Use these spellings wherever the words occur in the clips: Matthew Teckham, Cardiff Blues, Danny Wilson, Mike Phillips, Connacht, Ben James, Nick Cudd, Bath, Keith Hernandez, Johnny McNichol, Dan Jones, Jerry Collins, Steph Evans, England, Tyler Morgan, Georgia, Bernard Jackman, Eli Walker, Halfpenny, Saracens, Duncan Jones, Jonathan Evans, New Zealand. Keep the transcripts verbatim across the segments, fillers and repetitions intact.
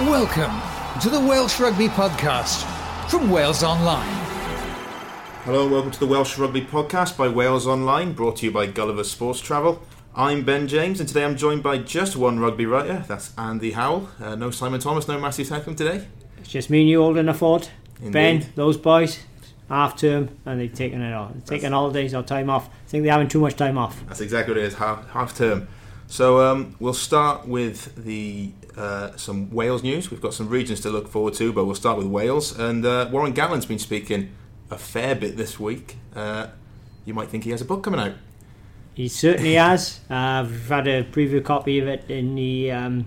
Welcome to the Welsh Rugby Podcast from Wales Online. Hello, welcome to the Welsh Rugby Podcast by Wales Online, brought to you by Gulliver Sports Travel. I'm Ben James, and today I'm joined by just one rugby writer, that's Andy Howell. Uh, no Simon Thomas, no Matthew Teckham today. It's just me and you holding a fort. Indeed. Ben, those boys, half term, and they've taken it all. They've taken holidays or time off. I think they're having too much time off. That's exactly what it is, half, half term. So um, we'll start with the uh, some Wales news. We've got some regions to look forward to, but we'll start with Wales. And uh, Warren Gatland's been speaking a fair bit this week. Uh, you might think he has a book coming out. He certainly has. Uh, we've had a preview copy of it in the um,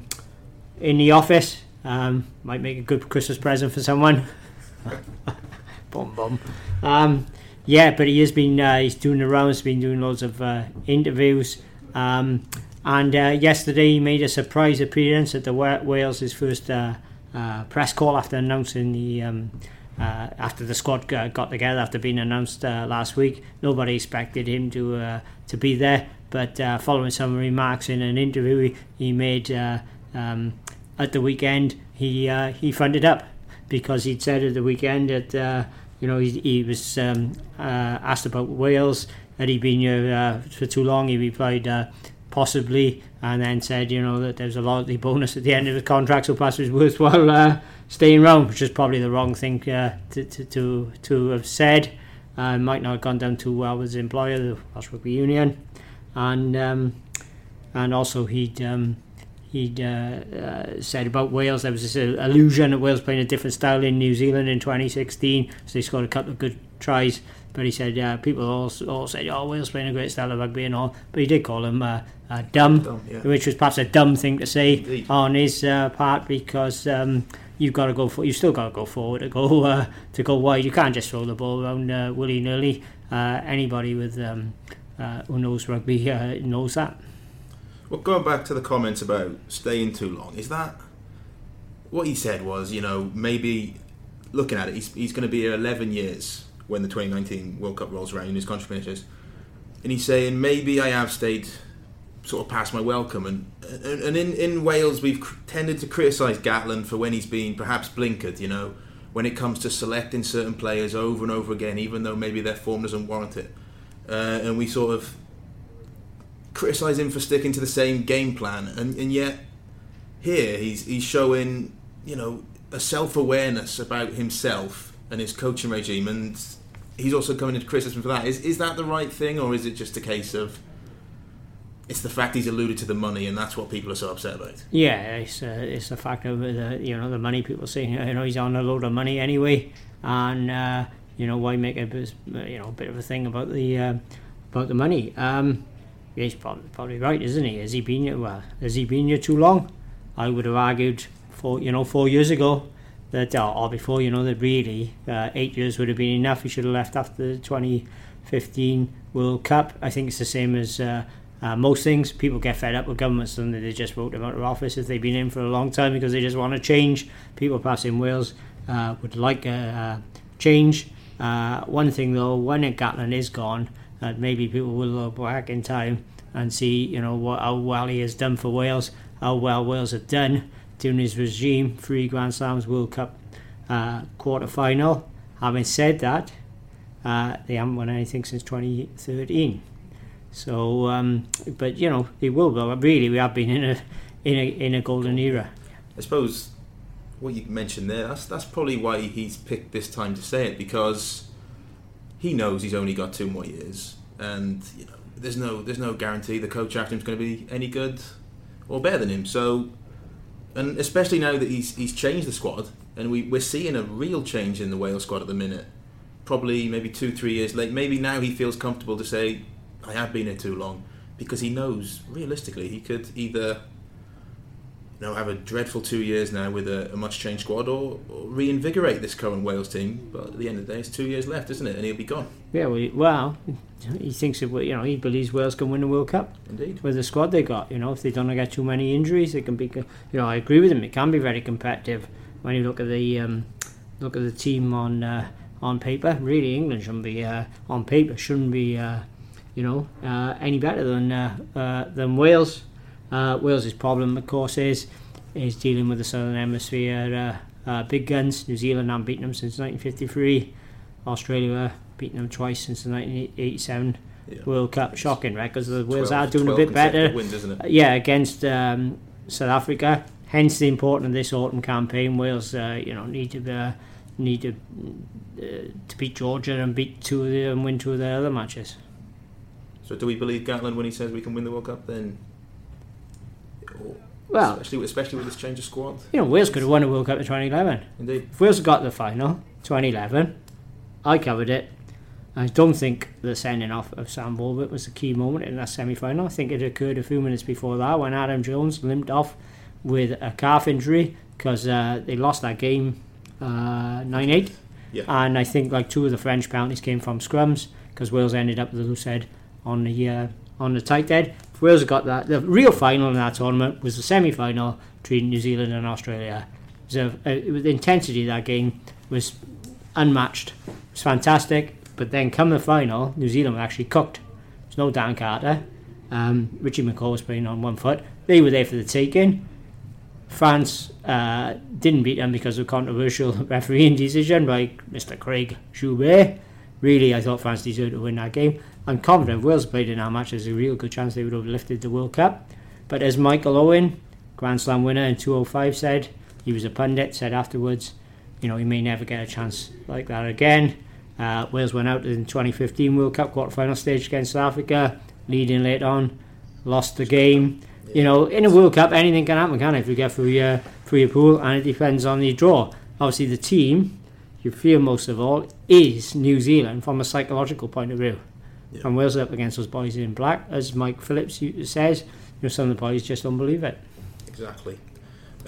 in the office. Um, might make a good Christmas present for someone. Bum bum. Um, yeah, but he has been. Uh, he's doing the rounds. Been doing loads of uh, interviews. Um, And uh, yesterday he made a surprise appearance at the Wales' first uh, uh, press call after announcing the um, uh, after the squad got together after being announced uh, last week. Nobody expected him to uh, to be there, but uh, following some remarks in an interview he, he made uh, um, at the weekend, he uh, he fronted up because he'd said at the weekend that uh, you know he, he was um, uh, asked about Wales, had he been here uh, for too long. He replied. Uh, Possibly, and then said, you know, that there's a lot of the bonus at the end of his contract, so perhaps it's worthwhile uh, staying around, which is probably the wrong thing uh, to, to to to have said. Uh, might not have gone down too well with his employer, the Welsh Rugby Union, and um, and also he'd um, he'd uh, uh, said about Wales. There was this allusion that Wales playing a different style in New Zealand in twenty sixteen, so they scored a couple of good tries. But he said, uh, people all, all said, oh, Wales playing a great style of rugby and all. But he did call him uh, uh, dumb, dumb yeah. which was perhaps a dumb thing to say Indeed. on his uh, part, because um, you've got to go for, you've still got to go forward to go uh, to go wide. You can't just throw the ball around uh, willy nilly. Uh, anybody with um, uh, who knows rugby uh, knows that. Well, going back to the comments about staying too long, is that what he said? Was, you know, maybe looking at it, he's he's going to be here eleven years. When the twenty nineteen World Cup rolls around and his contract finishes, and he's saying maybe I have stayed sort of past my welcome, and and, and in, in Wales we've cr- tended to criticise Gatland for when he's been perhaps blinkered, you know, when it comes to selecting certain players over and over again, even though maybe their form doesn't warrant it, uh, and we sort of criticise him for sticking to the same game plan, and, and yet here he's he's showing, you know, a self-awareness about himself and his coaching regime, and he's also coming into criticism for that. Is is that the right thing, or is it just a case of it's the fact he's alluded to the money, and that's what people are so upset about? Yeah, it's uh, it's the fact of the you know the money. People saying, you know, he's on a load of money anyway, and uh, you know why make a you know a bit of a thing about the uh, about the money? Um, yeah, he's probably, probably right, isn't he? Has he been here? Well, has he been here too long? I would have argued for you know four years ago. That or before, you know, that really uh, eight years would have been enough. He should have left after the twenty fifteen World Cup. I think it's the same as uh, uh, most things. People get fed up with governments and they just vote them out of office if they've been in for a long time because they just want to change. People perhaps in Wales uh, would like a, a change. Uh, one thing, though, when Gatland is gone, that uh, maybe people will look back in time and see, you know, what, how well he has done for Wales, how well Wales have done. During his regime, three Grand Slams, World Cup uh, quarter-final. Having said that, uh, they haven't won anything since twenty thirteen. So, um, but you know, they will. But really, we have been in a in a in a golden era. I suppose what you mentioned there, that's that's probably why he's picked this time to say it, because he knows he's only got two more years, and you know, there's no there's no guarantee the coach after him is going to be any good or better than him. So. And especially now that he's he's changed the squad, and we, we're seeing a real change in the Wales squad at the minute. Probably maybe two, three years late. Maybe now he feels comfortable to say, I have been here too long, because he knows, realistically, he could either you know, have a dreadful two years now with a, a much-changed squad or, or reinvigorate this current Wales team. But at the end of the day, it's two years left, isn't it? And he'll be gone. Yeah, well, well he thinks, it, you know, he believes Wales can win the World Cup. Indeed. With the squad they got, you know, if they don't get too many injuries, they can be, you know, I agree with him, it can be very competitive when you look at the um, look at the team on uh, on paper. Really, England shouldn't be, uh, on paper, shouldn't be, uh, you know, uh, any better than uh, uh, than Wales. Uh, Wales's problem, of course, is is dealing with the Southern Hemisphere uh, uh, big guns. New Zealand haven't beaten them since nineteen fifty-three. Australia beaten them twice since the nineteen eighty-seven yeah. World Cup. It's shocking records. The Wales are doing a bit better. Wins, isn't it? Yeah, against um, South Africa. Hence the importance of this autumn campaign. Wales, uh, you know, need to uh, need to uh, to beat Georgia and beat two of the and win two of their other matches. So, do we believe Gatland when he says we can win the World Cup? Then, or well, especially especially with this change of squad. You know, Wales could have won the World Cup in twenty eleven. Indeed, if Wales got the final twenty eleven. I covered it. I don't think the sending off of Sam Walbert was the key moment in that semi-final. I think it occurred a few minutes before that when Adam Jones limped off with a calf injury because uh, they lost that game uh, nine eight. Yeah. And I think like two of the French penalties came from scrums because Wales ended up with a loose head on the uh, on the tight head. If Wales got that. The real final in that tournament was the semi-final between New Zealand and Australia. So uh, the intensity of that game was unmatched. It's fantastic, but then come the final, New Zealand were actually cooked. There's no Dan Carter. Um, Richie McCaw was playing on one foot. They were there for the taking. France uh, didn't beat them because of a controversial refereeing decision by Mister Craig Joubert. Really, I thought France deserved to win that game. I'm confident if Wales played in our match, there's a real good chance they would have lifted the World Cup. But as Michael Owen, Grand Slam winner in two oh five, said, he was a pundit, said afterwards, you know, he may never get a chance like that again. Uh, Wales went out in twenty fifteen World Cup quarter-final stage against South Africa, leading late on, lost the game. Yeah. You know, in a World Cup, anything can happen, can it, if you get through your, through your pool, and it depends on the draw. Obviously, the team you fear most of all is New Zealand from a psychological point of view. Yeah. And Wales are up against those boys in black. As Mike Phillips says, you know, some of the boys just don't believe it. Exactly.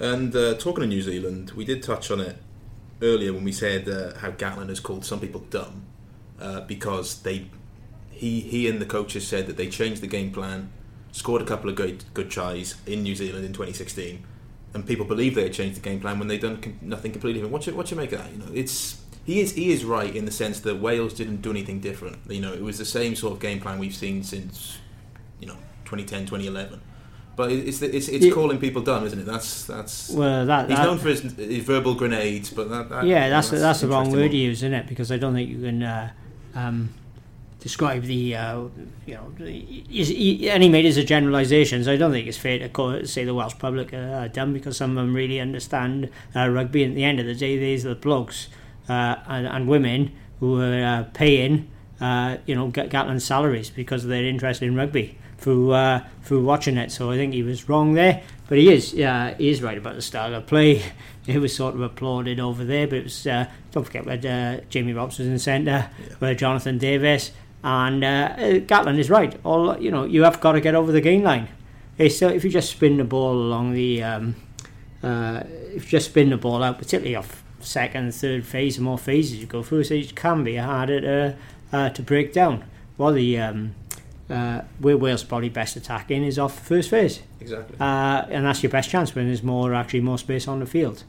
And uh, talking of New Zealand, we did touch on it earlier when we said uh, how Gatland has called some people dumb uh, because they, he he and the coaches said that they changed the game plan, scored a couple of good, good tries in New Zealand in twenty sixteen, and people believe they had changed the game plan when they'd done com- nothing completely different. What you, what you make of that? You know, it's he is he is right in the sense that Wales didn't do anything different. You know, it was the same sort of game plan we've seen since, you know, twenty ten, twenty eleven. But it's it's it's yeah. calling people dumb, isn't it? That's that's. Well, that, that he's known for his, his verbal grenades, but that, that yeah, that's you know, that's, that's the wrong word to use, isn't it? Because I don't think you can uh, um, describe the uh, you know the, any made is a generalisation. So I don't think it's fair to call, say the Welsh public are dumb because some of them really understand uh, rugby. And at the end of the day, these are the blokes uh, and, and women who are uh, paying uh, you know Gatland's salaries because of their interest in rugby. Through uh, through watching it, so I think he was wrong there, but he is uh, he is right about the style of play. It was sort of applauded over there, but it was uh, don't forget where uh, Jamie Roberts was in the centre, yeah. where Jonathan Davies and uh, Gatland is right. All you know, you have got to get over the game line. It's still, if you just spin the ball along the, um, uh, if you just spin the ball out, particularly off second, third phase, the more phases you go through, so it can be harder to uh, to break down. Well, the um, Uh, where Wales probably best attacking is off first phase. Exactly. Uh, and that's your best chance when there's more actually more space on the field.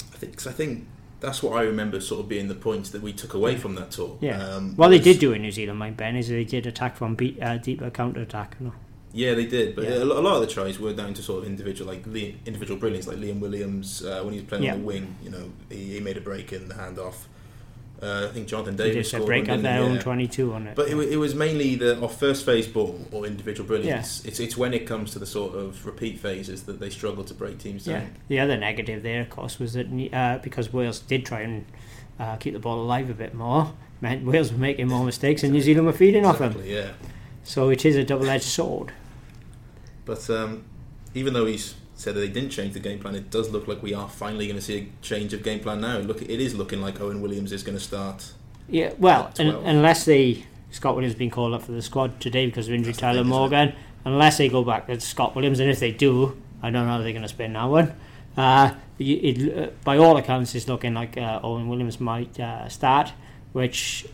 I think cause I think that's what I remember sort of being the points that we took away yeah. from that tour. Yeah. Um, what they did do in New Zealand, Mike Ben, is they did attack from beat, uh, deeper counter attack. No? Yeah, they did. But yeah. a lot of the tries were down to sort of individual like Liam, individual brilliance, like Liam Williams uh, when he was playing yeah. on the wing. You know, he, he made a break in the handoff. Uh, I think Jonathan Davies scored break up their own twenty-two on it. But it, it was mainly the off first phase ball or individual brilliance. Yeah. It's it's when it comes to the sort of repeat phases that they struggle to break teams down. Yeah. The other negative there, of course, was that uh, because Wales did try and uh, keep the ball alive a bit more, meant Wales were making more mistakes and New Zealand were feeding exactly, off them. Yeah. So it is a double-edged sword. But um, even though he's said that they didn't change the game plan, it does look like we are finally going to see a change of game plan now. Look, it is looking like Owen Williams is going to start. Yeah, well, un- unless they Scott Williams has been called up for the squad today because of injury to Tyler Morgan, unless they go back to Scott Williams, and if they do, I don't know how they're going to spin that one. Uh, it, it, by all accounts, it's looking like uh, Owen Williams might uh, start, which,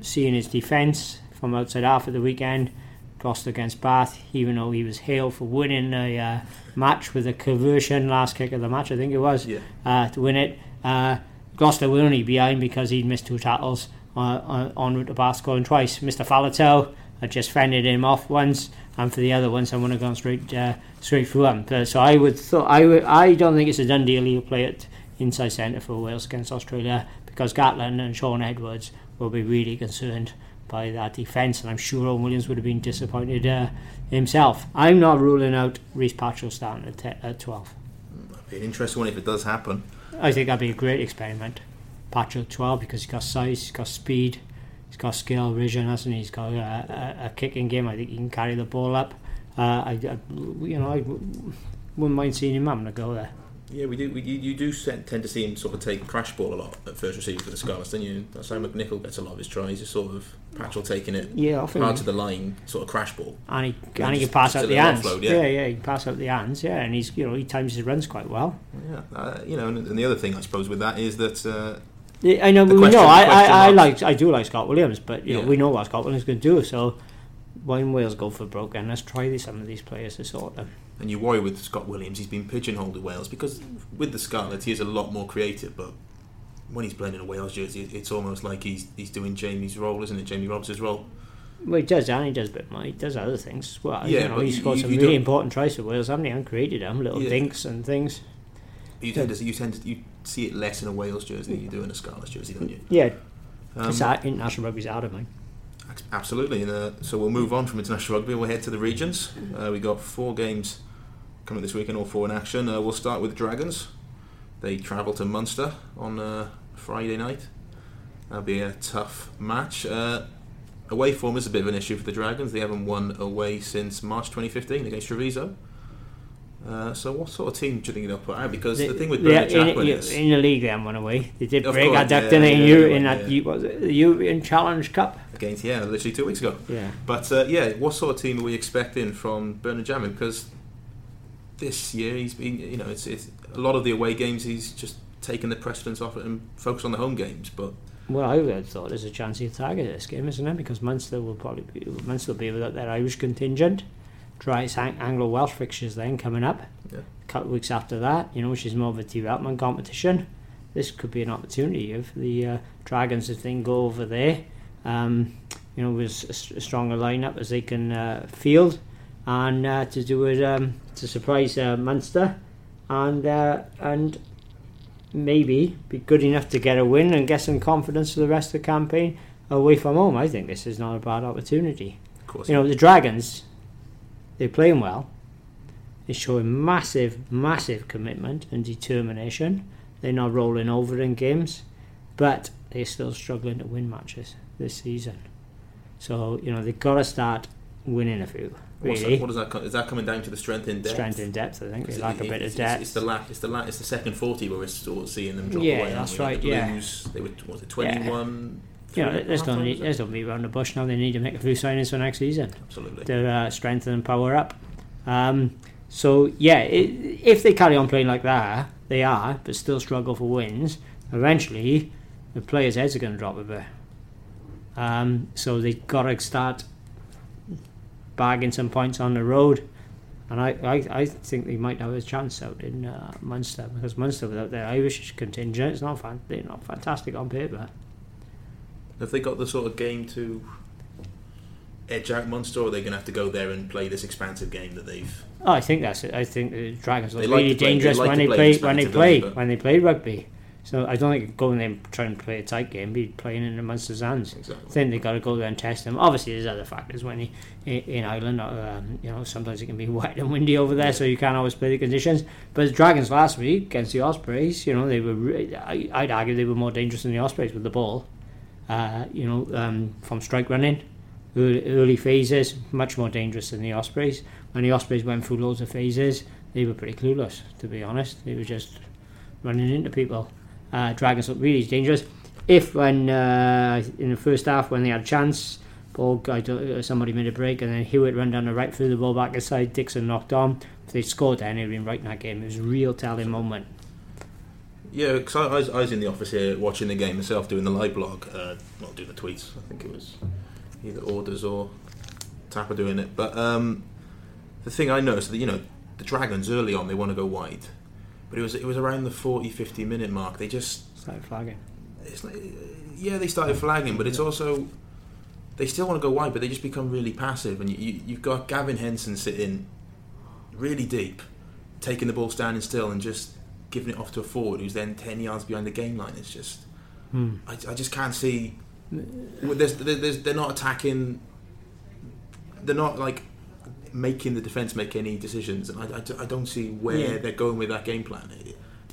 seeing his defence from outside half of the weekend, Gloucester against Bath, even though he was hailed for winning a uh, match with a conversion last kick of the match, I think it was, yeah. uh, to win it. Uh, Gloucester were only behind because he'd missed two tackles on, on, on route to Bath, scoring twice. Mister Falatow I just fended him off once, and for the other ones I want to go straight uh, straight for one. But, so I would th- I would I don't think it's a done deal he'll play at inside centre for Wales against Australia, because Gatland and Sean Edwards will be really concerned by that defence, and I'm sure Owen Williams would have been disappointed uh, himself. I'm not ruling out Rhys Patchell starting at, te- at twelve. That'd be an interesting one if it does happen. I think that'd be a great experiment. Patchell twelve, because he's got size, he's got speed, he's got skill, vision, hasn't he? He's got a, a, a kicking game. I think he can carry the ball up. Uh, I, I, you know, I wouldn't mind seeing him. I'm going to go there. Yeah, we do. We, you, you do tend to see him sort of take crash ball a lot at first receiver for the Scarlets, don't you? That's how McNichol gets a lot of his tries. He's sort of Patchell taking it yeah, hard to the line, sort of crash ball. And he, and and he just, can pass out the hands. Offload, yeah. yeah, yeah, he can pass out the hands, yeah. And he's, you know, he times his runs quite well. Yeah, uh, you know, and, and the other thing I suppose with that is that. Uh, yeah, I know, we question, know. I, I, I like, I do like Scott Williams, but you yeah. know, we know what Scott Williams can do. So why in Wales go for broke? And let's try this, some of these players to sort them. And you worry with Scott Williams, he's been pigeonholed in Wales, because with the Scarlets he is a lot more creative, but when he's playing in a Wales jersey it's almost like he's he's doing Jamie's role, isn't it? Jamie Roberts' role. Well, he does that, and he does a bit more. He does other things as well. Yeah, you know, he's scored some you really important tries for Wales, haven't he? And created them, little yeah. dinks and things. You tend, to, you tend to you see it less in a Wales jersey than you do in a Scarlets jersey, don't you? Yeah. Um, international rugby's out of mine. Absolutely. And, uh, so we'll move on from international rugby. We'll head to the regions. Uh, we've got four games coming this weekend, all four in action. Uh, we'll start with Dragons. They travel to Munster on uh, Friday night. That'll be a tough match. Uh, away form is a bit of an issue for the Dragons. They haven't won away since March twenty fifteen against Treviso. Uh, so what sort of team do you think they'll put out? Because the, the thing with Bernard Jackman is... In the league they haven't won away. They did break course, that yeah, in, yeah, in, yeah, in that yeah. was it, the European Challenge Cup. Against, yeah, literally two weeks ago. Yeah. But uh, yeah, what sort of team are we expecting from Bernard Jackman? Because this year he's been, you know, it's, it's a lot of the away games he's just taken the precedence off it and focused on the home games. But well, I would have thought there's a chance he'll target this game, isn't there? Because Munster will probably be, Munster will be without their Irish contingent. Try its Anglo-Welsh fixtures then coming up yeah. a couple of weeks after that, you know, which is more of a development competition. This could be an opportunity if the uh, Dragons, if they can go over there, um, you know, with a stronger lineup as they can uh, field, and uh, to do it um, to surprise uh, Munster, and uh, and maybe be good enough to get a win and get some confidence for the rest of the campaign away from home. I think this is not a bad opportunity. Of course, you know, the Dragons. They're playing well. They're showing massive, massive commitment and determination. They're not rolling over in games, but they're still struggling to win matches this season. So, you know, they've got to start winning a few. Really. That, what is that? Is that coming down to the strength in depth? Strength in depth, I think. They lack it, a bit of depth. It's, it's the lack. It's the lack. It's the second forty where we're sort of seeing them drop yeah, away. Yeah, that's right. The Blues, yeah. They were what was it twenty-one. Yeah. You know, there's no need, there's no need around the bush now. They need to make a few signings for next season. Absolutely. To uh, strengthen and power up. Um, so, yeah, it, if they carry on playing like that, they are, but still struggle for wins, eventually the players' heads are going to drop a bit. Um, so they've got to start bagging some points on the road. And I, I, I think they might have a chance out in uh, Munster, because Munster, without their Irish contingent, it's not fan- they're not fantastic on paper. Have they got the sort of game to edge out Munster, or are they going to have to go there and play this expansive game that they've... Oh, I think that's it. I think the Dragons look really dangerous when they play when they play when they play rugby. So I don't think going there and trying to play a tight game, be playing in the Munster's hands. Exactly. I think they've got to go there and test them. Obviously, there's other factors when he, in Ireland, um, you know, sometimes it can be wet and windy over there, so you can't always play the conditions. But the Dragons last week against the Ospreys, you know, they were. I'd argue they were more dangerous than the Ospreys with the ball. Uh, you know, um, from strike running, early, early phases, much more dangerous than the Ospreys. When the Ospreys went through loads of phases, they were pretty clueless, to be honest. They were just running into people. Uh, Dragons looked really dangerous. If when uh, in the first half when they had a chance, ball guy, somebody made a break, and then Hewitt ran down the right, threw the ball back inside, Dixon knocked on. If they scored, then they'd been right in that game. It was a real telling moment. Yeah, because I, I, I was in the office here watching the game myself, doing the live blog, uh, not doing the tweets. I think it was either Orders or Tapper doing it. But um, the thing I noticed that, you know, the Dragons early on, they want to go wide, but it was it was around the forty, fifty minute mark. They just started flagging. It's like, yeah, they started flagging, but it's also they still want to go wide, but they just become really passive. And you, you, you've got Gavin Henson sitting really deep, taking the ball standing still and just giving it off to a forward who's then ten yards behind the game line. It's just... Hmm. I, I just can't see... There's, there's, they're not attacking... They're not, like, making the defence make any decisions. And I, I, I don't see where yeah. they're going with that game plan.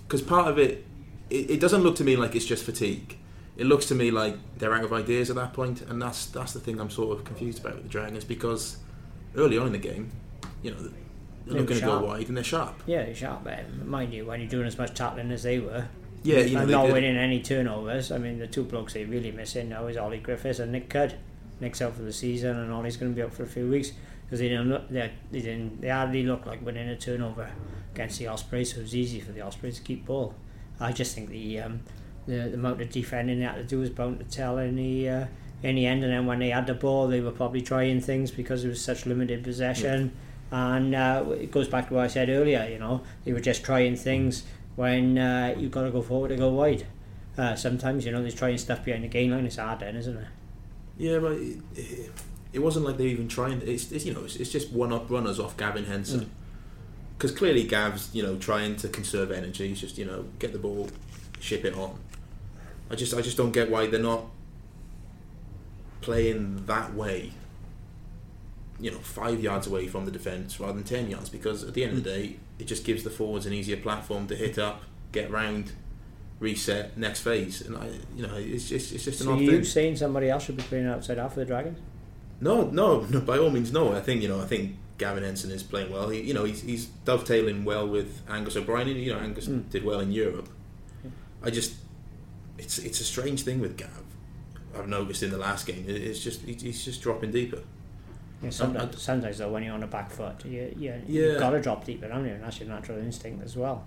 Because part of it, it... It doesn't look to me like it's just fatigue. It looks to me like they're out of ideas at that point, and that's that's the thing I'm sort of confused about with the Dragons, because early on in the game, you know, they're not going to go wide and they're sharp. Yeah, they're sharp, but mind you, when you're doing as much tackling as they were, yeah, you know, and not winning any turnovers. I mean, the two blokes they really missing now is Ollie Griffiths and Nick Cudd. Nick's out for the season, and Ollie's going to be out for a few weeks because they didn't look, they, they didn't, they hardly look like winning a turnover against the Ospreys, so it was easy for the Ospreys to keep ball. I just think the um, The, the amount of defending they had to do was bound to tell in the, uh, in the end. And then when they had the ball, they were probably trying things because it was such limited possession. Yeah. And uh, it goes back to what I said earlier, you know, they were just trying things when uh, you've got to go forward to go wide. Uh, sometimes, you know, they're trying stuff behind the game line. It's hard then, isn't it? Yeah, but it, it, it wasn't like they were even trying. It's, it's you know, it's, it's just one-up runners off Gavin Henson. Because mm. clearly Gav's, you know, trying to conserve energy. He's just, you know, get the ball, ship it on. I just I just don't get why they're not playing that way, you know, five yards away from the defence rather than ten yards, because at the end of the day, it just gives the forwards an easier platform to hit up, get round, reset, next phase. And I, you know, it's just it's just an odd thing. So are you saying somebody else should be playing outside half of the Dragons? No, no, no, by all means, no. I think you know I think Gavin Henson is playing well. He, you know, he's he's dovetailing well with Angus O'Brien. You know, Angus mm. did well in Europe. Yeah. I just. It's it's a strange thing with Gav. I've noticed in the last game, it's just he's just dropping deeper. Yeah, sometimes, I, I, sometimes though, when you're on the back foot, you, you yeah. you've got to drop deeper, haven't you? And that's your natural instinct as well.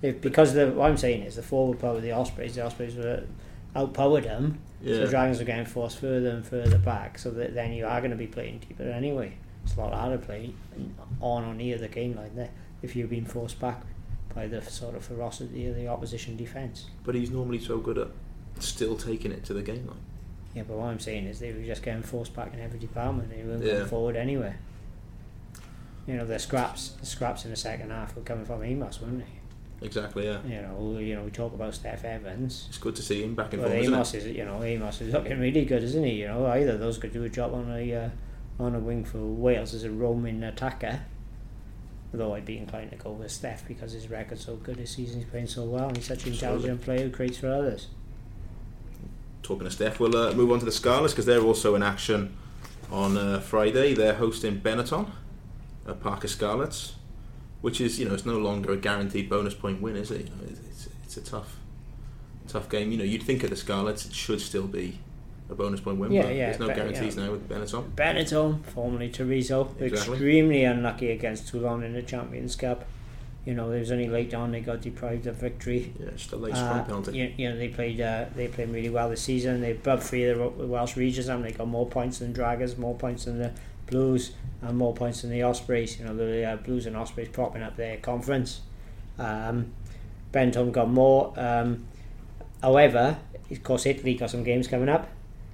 If, because the, what I'm saying is the forward power of the Ospreys, the Ospreys were outpowered them, yeah. so the Dragons are getting forced further and further back. So that then you are going to be playing deeper anyway. It's a lot harder to play on or near the game line there if you've been forced back by the sort of ferocity of the opposition defence. But he's normally so good at still taking it to the game line. Yeah, but what I'm saying is they were just getting forced back in every department. They weren't yeah. going forward anywhere. You know, the scraps the scraps in the second half were coming from Amos, weren't they? Exactly, yeah. You know, you know, we talk about Steph Evans. It's good to see him back in well, form, Amos isn't it? Is, you know, Amos is looking really good, isn't he? You know, either of those could do a job on a, uh, on a wing for Wales as a roaming attacker. Although I'd be inclined to go with Steph because his record's so good this season, he's playing so well, and he's such an intelligent player who creates for others. Talking of Steph, we'll uh, move on to the Scarlets because they're also in action on uh, Friday. They're hosting Benetton, uh, Parker Scarlets, which is, you know, it's no longer a guaranteed bonus point win, is it? You know, it's, it's a tough, tough game. You know, you'd think of the Scarlets, it should still be a bonus point win, yeah, but yeah, there's no but, guarantees you know, now with Benetton. Benetton, formerly Treviso, exactly. Extremely unlucky against Toulon in the Champions Cup. You know, there was only late on they got deprived of victory. Yeah, just a late strike uh, penalty. You, you know, they played uh, they played really well this season. They've above three of the Welsh regions, and they got more points than Dragons, more points than the Blues, and more points than the Ospreys. You know, the uh, Blues and Ospreys propping up their conference. Um, Benetton got more. Um, however, of course, Italy got some games coming up.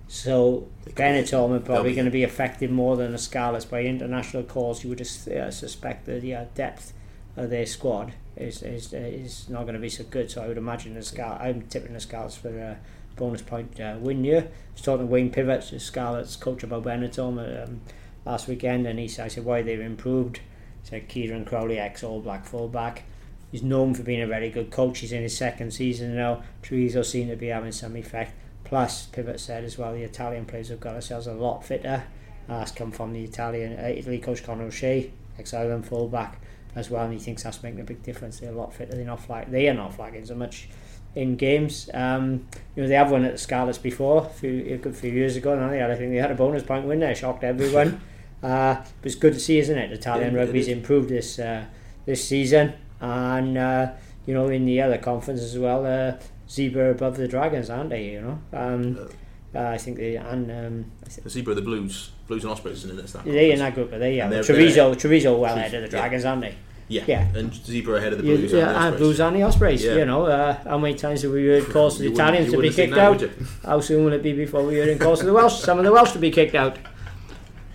So Benetton are probably be, going to be affected more than the Scarlets by international calls. You would uh, suspect that the uh, depth of their squad is is is not going to be so good. So I would imagine the Scarlets. I'm tipping the Scarlets for a bonus point uh, win here. I was talking to Wayne Pivot, the Scarlets coach, about Benetton um, last weekend, and he said, I said why they've improved. He said Kieran Crowley, ex All Black fullback. He's known for being a very good coach. He's in his second season now. Treviso seem to be having some effect. Plus, Pivot said as well, the Italian players have got ourselves a lot fitter. Uh, that's come from the Italian, uh, Italy coach Conor O'Shea, ex-Ireland fullback as well, and he thinks that's making a big difference. They're a lot fitter. They're not flag- they are not flagging so much in games. Um, you know, they have won at the Scarlets before a, few, a good few years ago, and I think they had a bonus point win there, shocked everyone. uh, but it's good to see, isn't it? Italian yeah, rugby's it improved this uh, this season, and uh, you know, in the other conference as well. Uh, Zebre above the Dragons, aren't they? You know, um, uh, I think they and um, the Zebre are the Blues, Blues and Ospreys, isn't it? That's that. They in that group, are they? Yeah, Treviso, Treviso, well ahead of the Dragons, yeah. aren't they? Yeah, yeah. And Zebre ahead of the Blues, yeah, and the Blues and the Ospreys. Yeah. You know, uh, how many times have we heard calls for the Italians to be kicked out? How soon will it be before we hear in calls for the Welsh? Some of the Welsh to be kicked out.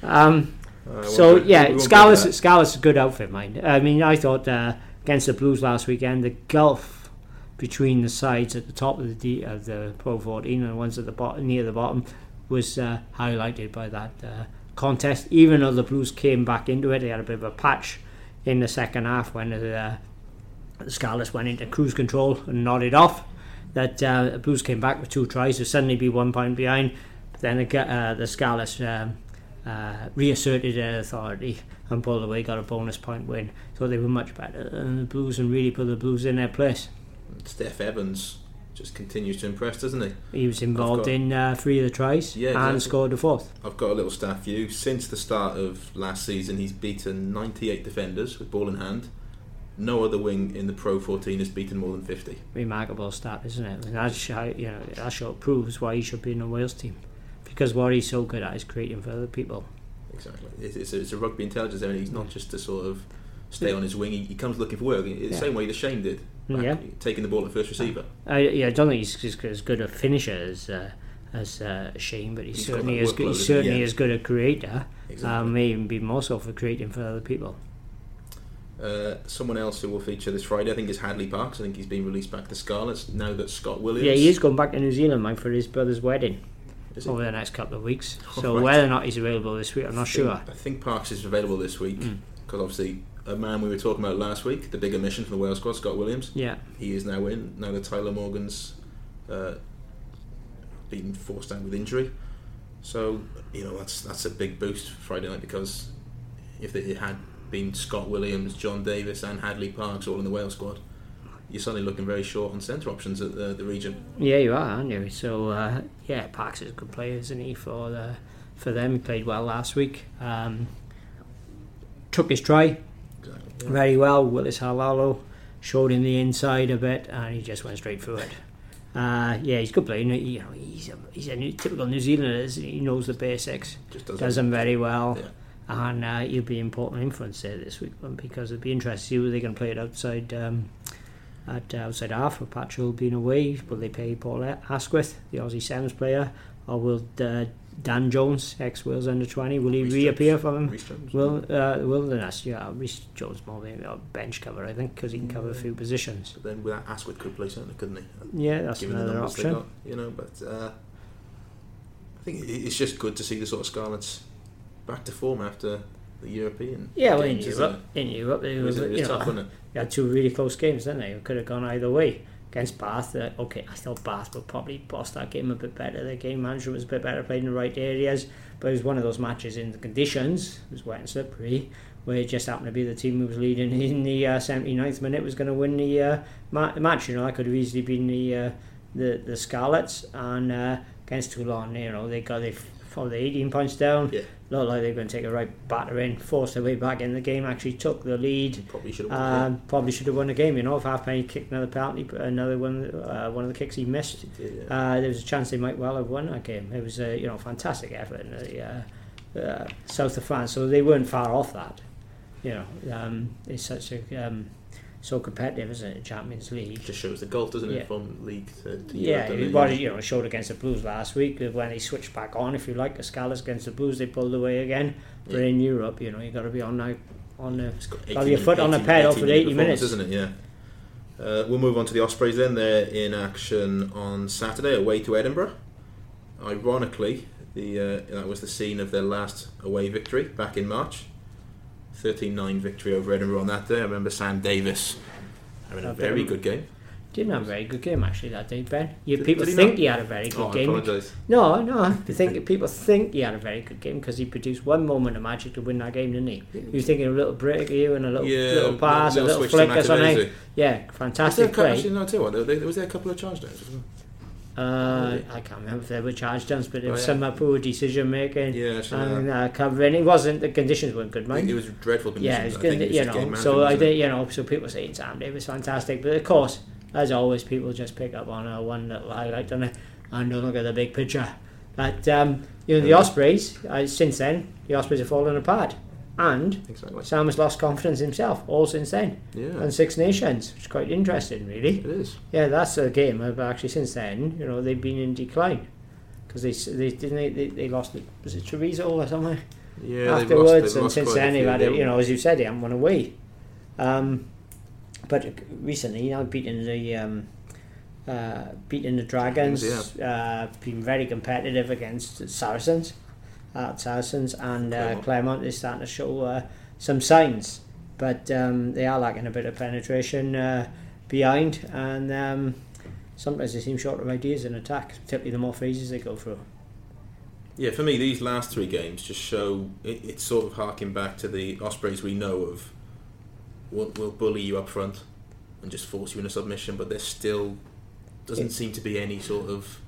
Um, uh, so well, yeah, Scarlets. Scarlets is a good outfit, mind. I mean, I thought uh, against the Blues last weekend, the gulf between the sides at the top of the D, of the Pro fourteen and the ones at the bottom, near the bottom, was uh, highlighted by that uh, contest. Even though the Blues came back into it, they had a bit of a patch in the second half when the, uh, the Scarlets went into cruise control and nodded off, that uh, the Blues came back with two tries to suddenly be one point behind. But then the, uh, the Scarlets um, uh, reasserted their authority and pulled away, got a bonus point win. So they were much better than the Blues and really put the Blues in their place. Steph Evans just continues to impress, doesn't he? He was involved got, in uh, three of the tries, yeah, exactly, and scored the fourth. I've got a little stat for you. Since the start of last season, he's beaten ninety-eight defenders with ball in hand. No other wing in the Pro fourteen has beaten more than fifty. Remarkable stat, isn't it? And that, you know, that sure proves why he should be in the Wales team, because what he's so good at is creating for other people. Exactly. It's a, it's a rugby intelligence area. He's not just to sort of stay on his wing. He, he comes looking for work. It's the yeah. same way that Shane did. Back, yeah. Taking the ball at first receiver. Uh, yeah, I don't think he's as good a finisher as uh, as uh, Shane, but he he's certainly is. Good, he certainly yeah. is good a creator. Exactly. Um, may even be more so for creating for other people. Uh, someone else who will feature this Friday, I think, is Hadleigh Parkes. I think he's been released back to Scarlets now that Scott Williams. Yeah, he is going back to New Zealand, man, for his brother's wedding over the next couple of weeks. Oh, so right. Whether or not he's available this week, I'm not I think, sure. I think Parkes is available this week because mm. obviously. A man we were talking about last week, the big omission from the Wales squad, Scott Williams. Yeah, he is now in. Now that Tyler Morgan's uh, been forced out with injury, so you know that's that's a big boost for Friday night, because if it had been Scott Williams, John Davies, and Hadleigh Parkes all in the Wales squad, you're suddenly looking very short on centre options at the, the region. Yeah, you are, aren't you? So uh, yeah, Parkes is a good player, isn't he? For the, for them, he played well last week. Um, took his try. Yeah. Very well. Willis Halaholo showed him the inside a bit, and he just went straight through it. Uh, yeah, he's good playing. You know, he's a, he's a new, typical New Zealander. He knows the basics. Just does, does them very well, yeah. And uh, he'll be an important influence there this week, because it'd be interesting to see whether they can play it outside um, at outside half with Patchell being away. Will they play Paul Asquith, the Aussie Sevens player, or will uh, Dan Jones, ex-Wales under twenty, will he Rhys reappear Jones. from him? Rhys Jones. Will, uh, will the next, yeah, Rhys Jones more than a bench cover, I think, because he can cover yeah. a few positions. But then with that, Asquith could play certainly, couldn't he? Yeah, that's Given another option. Got, you know, but uh, I think it's just good to see the sort of Scarlets back to form after the European. Yeah, well, games, in Europe, in Europe, it was, it was you tough, know, wasn't it? They had two really close games, didn't they? It could have gone either way. Against Bath, uh, okay, I thought Bath would probably boss that game a bit better. Their game management was a bit better, played in the right areas, but it was one of those matches in the conditions, it was wet and slippery, where it just happened to be the team who was leading in the uh, seventy-ninth minute was going to win the uh, ma- match. You know, that could have easily been the uh, the, the Scarlets, and uh, against Toulon, you know, they got they followed the eighteen points down. Yeah. Looked like they were going to take a right batter in, forced their way back in the game, actually took the lead. Probably should have won, um, yeah. probably should have won the game, you know, if Halfpenny kicked another penalty, another one uh, one of the kicks he missed. Did, yeah. uh, there was a chance they might well have won that game. It was a you know, fantastic effort in the uh, uh, south of France, so they weren't far off that. You know, um, it's such a... Um, so competitive, isn't it? Champions League just shows the gulf, doesn't yeah. it, from league to, to yeah Europe, it was, you know, showed against the Blues last week when they switched back on, if you like, the Scarlets against the Blues, they pulled away again. But yeah. in Europe, you know, you've got to be on now on the, got got your foot eighteen, on the pedal for the eighty minutes, isn't it? Yeah. Uh, we'll move on to the Ospreys then. They're in action on Saturday away to Edinburgh. Ironically, the uh, that was the scene of their last away victory back in March. thirteen nine victory over Edinburgh on that day. I remember Sam Davies having a very good game. Didn't have a very good game actually that day, Ben. You, did, people did he think not? He had a very good oh, game. I apologise. No, no. Think, people think he had a very good game because he produced one moment of magic to win that game, didn't he? He was thinking a little break here and a little, yeah, little pass, a little, a little flick or something. Yeah, fantastic was there play. Actually, no, too. Was there a couple of charge downs? Uh, I can't remember if they were charge downs, but it was oh, yeah. some poor decision making yeah, and uh, covering. It wasn't the conditions weren't good, mate. It was dreadful conditions. Yeah, it was good. You know, so I think you know. So people say Sam Davies was fantastic, but of course, as always, people just pick up on uh, one little highlight on it and don't look at the big picture. But um, you know, the Ospreys uh, since then, the Ospreys have fallen apart. and exactly. Sam has lost confidence himself all since then. Yeah. And Six Nations, which is quite interesting, really. It is. Yeah, that's a game of actually since then, you know, they've been in decline because they they didn't they, they, they lost it, was it Treviso or somewhere? Yeah, afterwards, lost, and since then they've had it. You know, as you said, they haven't won away. Um, but recently, I've beaten the um, uh, beaten the Dragons. Yeah. Uh, been very competitive against Saracens. At Saracens and uh, Claremont. Claremont is starting to show uh, some signs, but um, they are lacking a bit of penetration uh, behind, and um, sometimes they seem short of ideas in attack, particularly the more phases they go through. Yeah, for me, these last three games just show it, it's sort of harking back to the Ospreys we know of. We'll, we'll bully you up front and just force you into submission, but there still doesn't it, seem to be any sort of.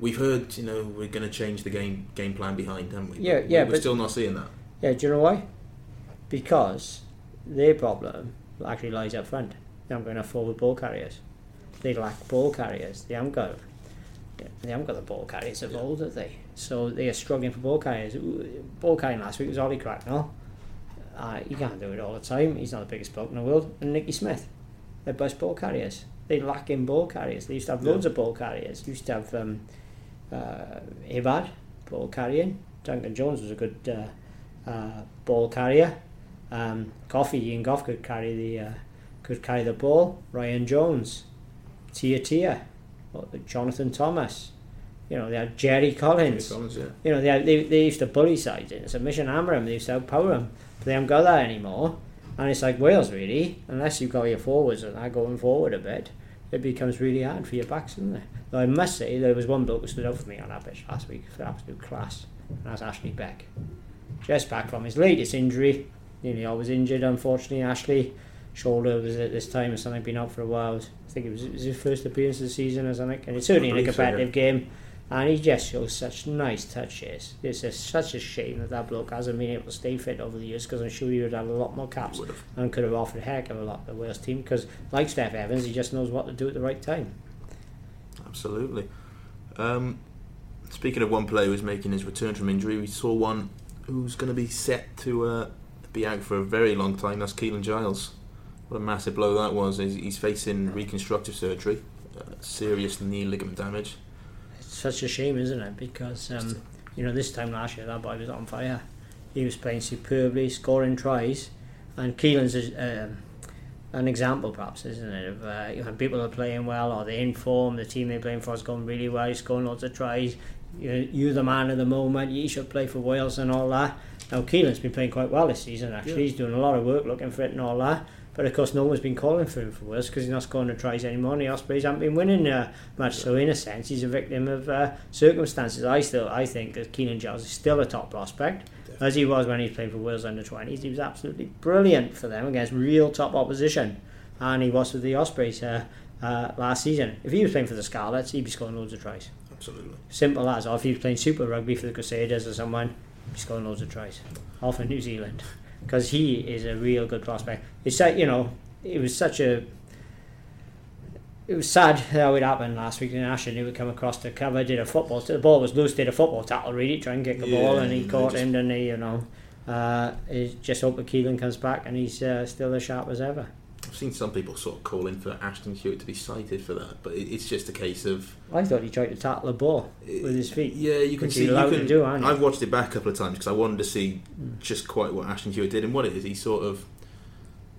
We've heard, you know, we're going to change the game game plan behind, haven't we? Yeah, but yeah. We're but, still not seeing that. Yeah, do you know why? Because their problem actually lies up front. They haven't got enough forward ball carriers. They lack ball carriers. They haven't got, they haven't got the ball carriers of yeah. old, have they? So they are struggling for ball carriers. Ball carrying last week was Ollie Cracknell. Uh, he can't do it all the time. He's not the biggest bloke in the world. And Nicky Smith. They're best ball carriers. They lack in ball carriers. They used to have loads yeah. of ball carriers. They used to have... Um, Uh, Ibad, ball carrying. Duncan Jones was a good uh, uh, ball carrier. Um, Coffey, Ian Goff could carry the uh, could carry the ball. Ryan Jones, Tia Tia, Jonathan Thomas. You know, they had Jerry Collins. Jerry Collins yeah. You know, they, had, they they used to bully sides in submission, hammer them. They used to outpower them, but they haven't got that anymore. And it's like Wales, really, unless you've got your forwards and that going forward a bit. It becomes really hard for your backs, doesn't it? Though I must say, there was one bloke who stood out for me on that pitch last week for absolute class, and that's Ashley Beck. Just back from his latest injury, nearly always injured, unfortunately. Ashley, shoulder was at this time, or something, been out for a while. I think it was, it was his first appearance of the season, or something, and it's certainly in a competitive game. And he just shows such nice touches. It's just such a shame that that bloke hasn't been able to stay fit over the years, because I'm sure he would have had a lot more caps and could have offered a heck of a lot to the Wales team, because like Steph Evans, he just knows what to do at the right time. Absolutely. Um, speaking of one player who's making his return from injury, we saw one who's going to be set to uh, be out for a very long time. That's Keelan Giles. What a massive blow that was. He's facing reconstructive surgery, uh, serious knee ligament damage. Such a shame, isn't it? Because um, you know, this time last year that boy was on fire. He was playing superbly, scoring tries, and Keelan's uh, an example, perhaps, isn't it? Of uh, you know, people are playing well, or they're in form. The team they're playing for is going really well. He's scoring lots of tries. You know, you're the man of the moment. You should play for Wales and all that. Now Keelan's been playing quite well this season. Actually, yeah. He's doing a lot of work, looking for it and all that. But of course, no one's been calling for him for Wales because he's not scoring the tries anymore, and the Ospreys haven't been winning uh, much. Yeah. So in a sense, he's a victim of uh, circumstances. I still, I think that Keelan Giles is still a top prospect, definitely, as he was when he played for Wales under twenties. He was absolutely brilliant for them against real top opposition, and he was with the Ospreys uh, uh, last season. If he was playing for the Scarlets, he'd be scoring loads of tries. Absolutely, simple as. Or if he was playing Super Rugby for the Crusaders or someone, he'd be scoring loads of tries. Off for New Zealand. Because he is a real good prospect. It's like, you know, it was such a. It was sad how it happened last week. And Ashton Hewitt come across the cover, did a football. The ball was loose, did a football tackle, really, trying to kick the yeah, ball, and he and caught just, him, didn't he? You know, uh, it's just hope that Keelan comes back and he's uh, still as sharp as ever. I've seen some people sort of calling for Ashton Hewitt to be cited for that, but it's just a case of. I thought he tried to tackle a ball with his feet. Yeah, you can see. You can, do, I've watched it back a couple of times because I wanted to see mm. just quite what Ashton Hewitt did, and what it is. He sort of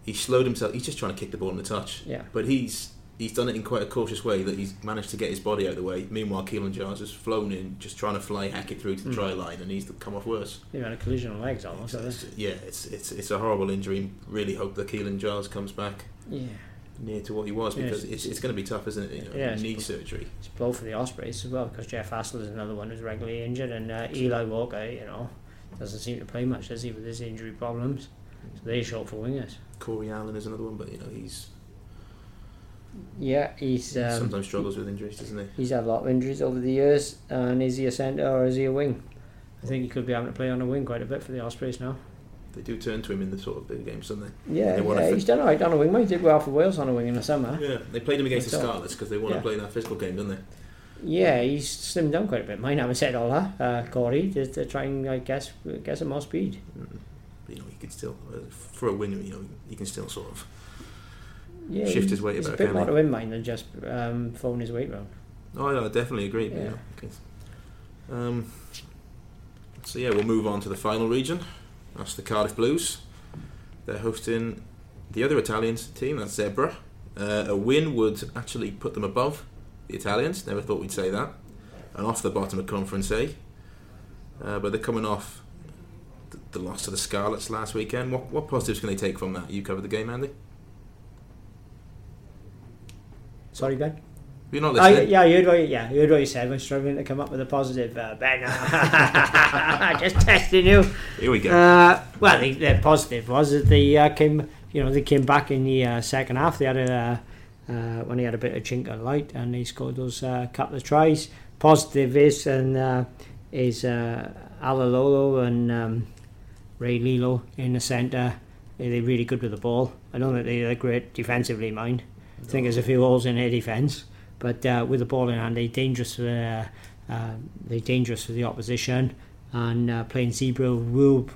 he slowed himself. He's just trying to kick the ball in the touch. Yeah. But he's he's done it in quite a cautious way that he's managed to get his body out of the way. Meanwhile, Keelan Giles has flown in, just trying to fly hack it through to the mm. try line, and he's come off worse. He had a collision on legs almost. It's, it's, yeah, it's it's it's a horrible injury. Really hope that Keelan Giles comes back. Yeah. Near to what he was, because yeah, it's, it's, it's going to be tough, isn't it? You know, yeah, knee it's, surgery. It's a blow for the Ospreys as well, because Jeff Hassel is another one who's regularly injured, and uh, Eli Walker, you know, doesn't seem to play much, does he, with his injury problems? So they're short for wingers. Corey Allen is another one, but you know he's. Yeah, he's um, sometimes struggles with injuries, doesn't he? He's had a lot of injuries over the years, and is he a centre or is he a wing? I think he could be having to play on a wing quite a bit for the Ospreys now. They do turn to him in the sort of big games, don't they? Yeah, they yeah he's done alright on a wing. He did well for Wales on a wing in the summer. Yeah, they played him against the Scarlets because they want yeah. to play that physical game, don't they? Yeah, he's slimmed down quite a bit. Mine haven't said all that. Uh, Corey, they're trying, I guess, get some more speed. Mm. you know, he could still, for a winger, you know, he can still sort of yeah, shift his weight about. It's a bit more to him, mind, than just um, throwing his weight round. Oh, no, I definitely agree. Yeah. You know, cause, um, so, yeah, we'll move on to the final region. That's the Cardiff Blues. They're hosting the other Italian team, that's Zebre. Uh, a win would actually put them above the Italians. Never thought we'd say that. And off the bottom of Conference A. Uh, but they're coming off th- the loss to the Scarlets last weekend. What, what positives can they take from that? You covered the game, Andy. Sorry, Ben? You're not listening. I, yeah, I heard what you, yeah, I heard what you said. We're struggling to come up with a positive, uh, Ben. Just testing you. Here we go. Uh, well, the, the positive was that they uh, came, you know, they came back in the uh, second half. They had a uh, uh, when they had a bit of chink and light, and they scored those uh, couple of tries. Positive is and uh, is uh, Halaholo and um, Ray Lilo in the centre. They're really good with the ball. I don't think they're great defensively, mind. I think there's a few holes in their defence. But uh, with the ball in hand, they're dangerous for the, uh, they're dangerous for the opposition. And uh, playing Zebre will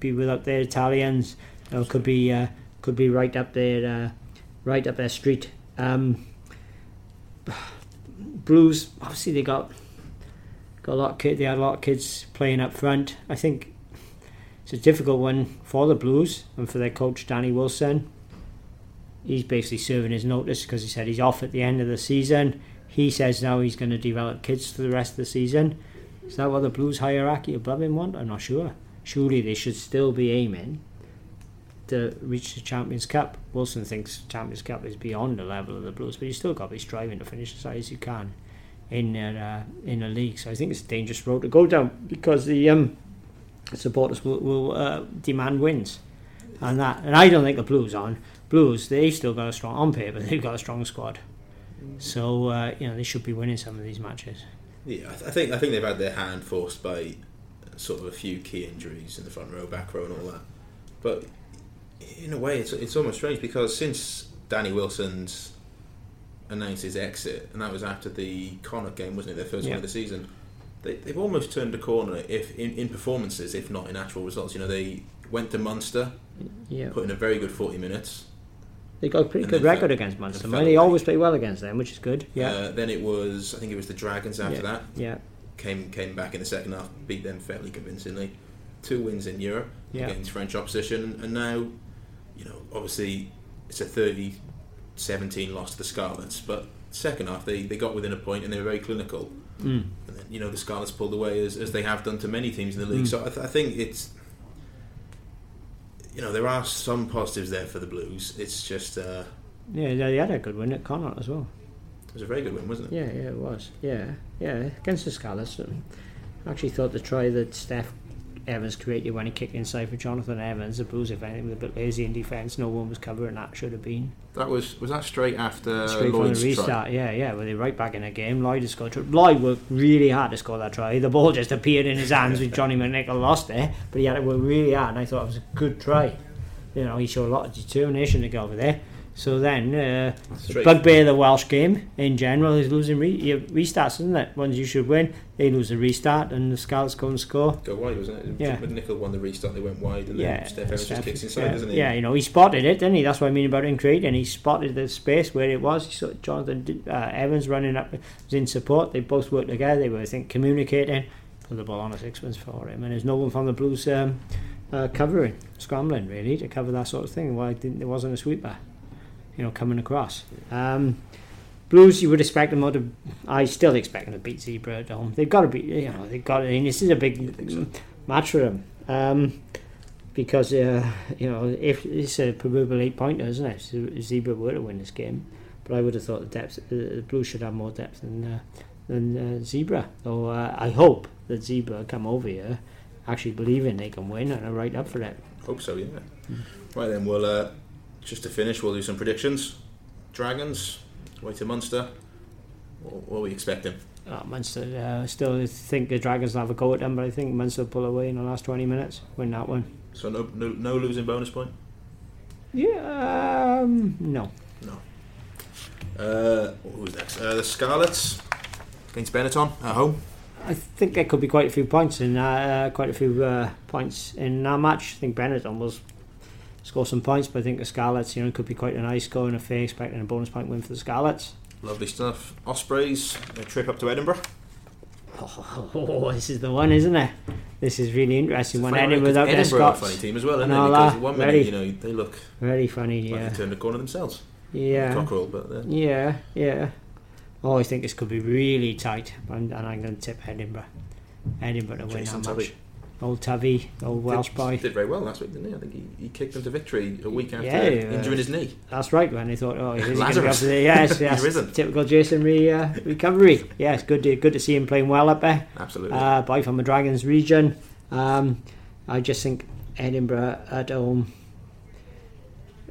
be without their Italians. Or could be uh, could be right up their uh, right up their street. Um, Blues, obviously they got got a lot of kids. They had a lot of kids playing up front. I think it's a difficult one for the Blues and for their coach Danny Wilson. He's basically serving his notice because he said he's off at the end of the season. He says now he's going to develop kids for the rest of the season. Is that what the Blues hierarchy above him want? I'm not sure. Surely they should still be aiming to reach the Champions Cup. Wilson thinks Champions Cup is beyond the level of the Blues, but you still got to be striving to finish as high as you can in uh, in the league. So I think it's a dangerous road to go down because the um, supporters will, will uh, demand wins, and that. And I don't think the Blues on. Blues, they've still got a strong, on paper, they've got a strong squad. So, uh, you know, they should be winning some of these matches. Yeah, I, th- I think I think they've had their hand forced by sort of a few key injuries in the front row, back row and all that. But in a way, it's it's almost strange because since Danny Wilson's announced his exit, and that was after the Connacht game, wasn't it, their first yeah. one of the season, they, they've almost turned a corner if in, in performances, if not in actual results. You know, they went to Munster, yeah. put in a very good forty minutes. They got a pretty and good record fell, against Munster. They always play well against them, which is good. Yeah. Uh, then it was, I think it was the Dragons after yeah. that. Yeah. Came came back in the second half, beat them fairly convincingly. Two wins in Europe yeah. against French opposition, and now, you know, obviously it's a thirty seventeen loss to the Scarlets. But second half, they, they got within a point and they were very clinical. Mm. And then, you know, the Scarlets pulled away as as they have done to many teams in the league. Mm. So I, th- I think it's. You know, there are some positives there for the Blues. It's just uh, yeah, they had a good win at Connacht as well. It was a very good win, wasn't it? Yeah, yeah, it was. Yeah, yeah, against the Scarlets. I actually thought the try that Steph Evans created when he kicked inside for Jonathan Evans, the Blues, if anything, were a bit lazy in defence. No one was covering that. Should have been. That was was that straight after straight Lloyd's from the restart. Try? Yeah, yeah. Well, they right back in the game. Lloyd has scored. Lloyd worked really hard to score that try. The ball just appeared in his hands with Johnny McNichol lost it, but he had to work really hard. And I thought it was a good try. You know, he showed a lot of determination to go over there. So then, uh, bugbear the Welsh game in general is losing re- restarts, isn't it? Ones you should win, they lose the restart, and the Scarlets go and score. Go wide, wasn't it? Yeah. McNichol won the restart, they went wide, and yeah. then Steph Evans just kicks inside, yeah. doesn't he? Yeah, you know, he spotted it, didn't he? That's what I mean about him creating. He spotted the space where it was. He saw Jonathan uh, Evans running up, was in support. They both worked together. They were, I think, communicating. Put the ball on a sixpence for him, and there's no one from the Blues um, uh, covering, scrambling really to cover that sort of thing. Why didn't there wasn't a sweeper? You know, coming across. Um, Blues, you would expect them to. I still expect them to beat Zebre at home. They've got to be. You know, they've got. I mean, this is a big so. match for them um, because uh, you know, if it's a probable eight pointer, isn't it? So Zebre were to win this game, but I would have thought the depth. Uh, the Blues should have more depth than uh, than uh, Zebre. So uh, I hope that Zebre come over here actually believing they can win and are right up for it. Hope so, yeah. Mm. Right then, we'll. Uh Just to finish, we'll do some predictions. Dragons, way to Munster. What, what are we expecting? Oh, Munster, uh, still think the Dragons will have a go at them, but I think Munster will pull away in the last twenty minutes, win that one. So no no, no losing bonus point? Yeah, um, no. No. Uh, what was next? Uh, the Scarlets against Benetton at home. I think there could be quite a few points in uh, quite a few uh, points in our match. I think Benetton was score some points, but I think the Scarlets, you know, could be quite a nice go and if they expect a bonus point win for the Scarlets. Lovely stuff. Ospreys, a trip up to Edinburgh. Oh, oh, this is the one, isn't it? This is really interesting. When Edinburgh, without their Scots, a funny team as well, isn't it? Because one minute, very, you know, they look very funny. Like yeah, they turn the corner themselves. Yeah, cockerel, but yeah, yeah. I always think this could be really tight, and, and I'm going to tip Edinburgh. Edinburgh to win that match. Old Tavy, old Welsh did, boy. Did very well last week, didn't he? I think he, he kicked them to victory a week after yeah, injuring uh, his knee. That's right, man. They thought, oh, he's going to go to the... Yes, yes. Risen. Typical Jason re, uh, recovery. Yes, good to, good to see him playing well up there. Absolutely. Uh, boy from the Dragons region. Um, I just think Edinburgh at home...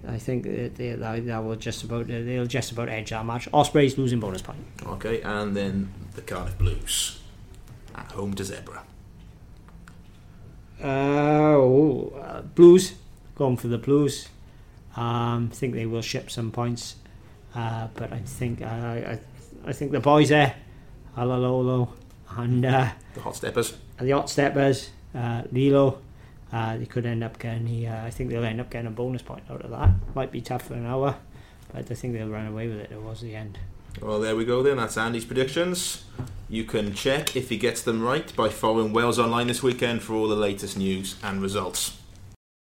I think that they, they, they will just about they'll just about edge that match. Ospreys losing bonus point. Okay, and then the Cardiff Blues at home to Zebre. Uh, oh, uh, Blues going for the Blues. Um, I think they will ship some points, uh, but I think uh, I I think the boys there, Halaholo and uh, the Hot Steppers, the Hot Steppers, uh, Lilo. Uh, they could end up getting the, uh, I think they'll end up getting a bonus point out of that. Might be tough for an hour, but I think they'll run away with it towards the end. Well, there we go then. That's Andy's predictions. You can check if he gets them right by following Wales Online this weekend for all the latest news and results.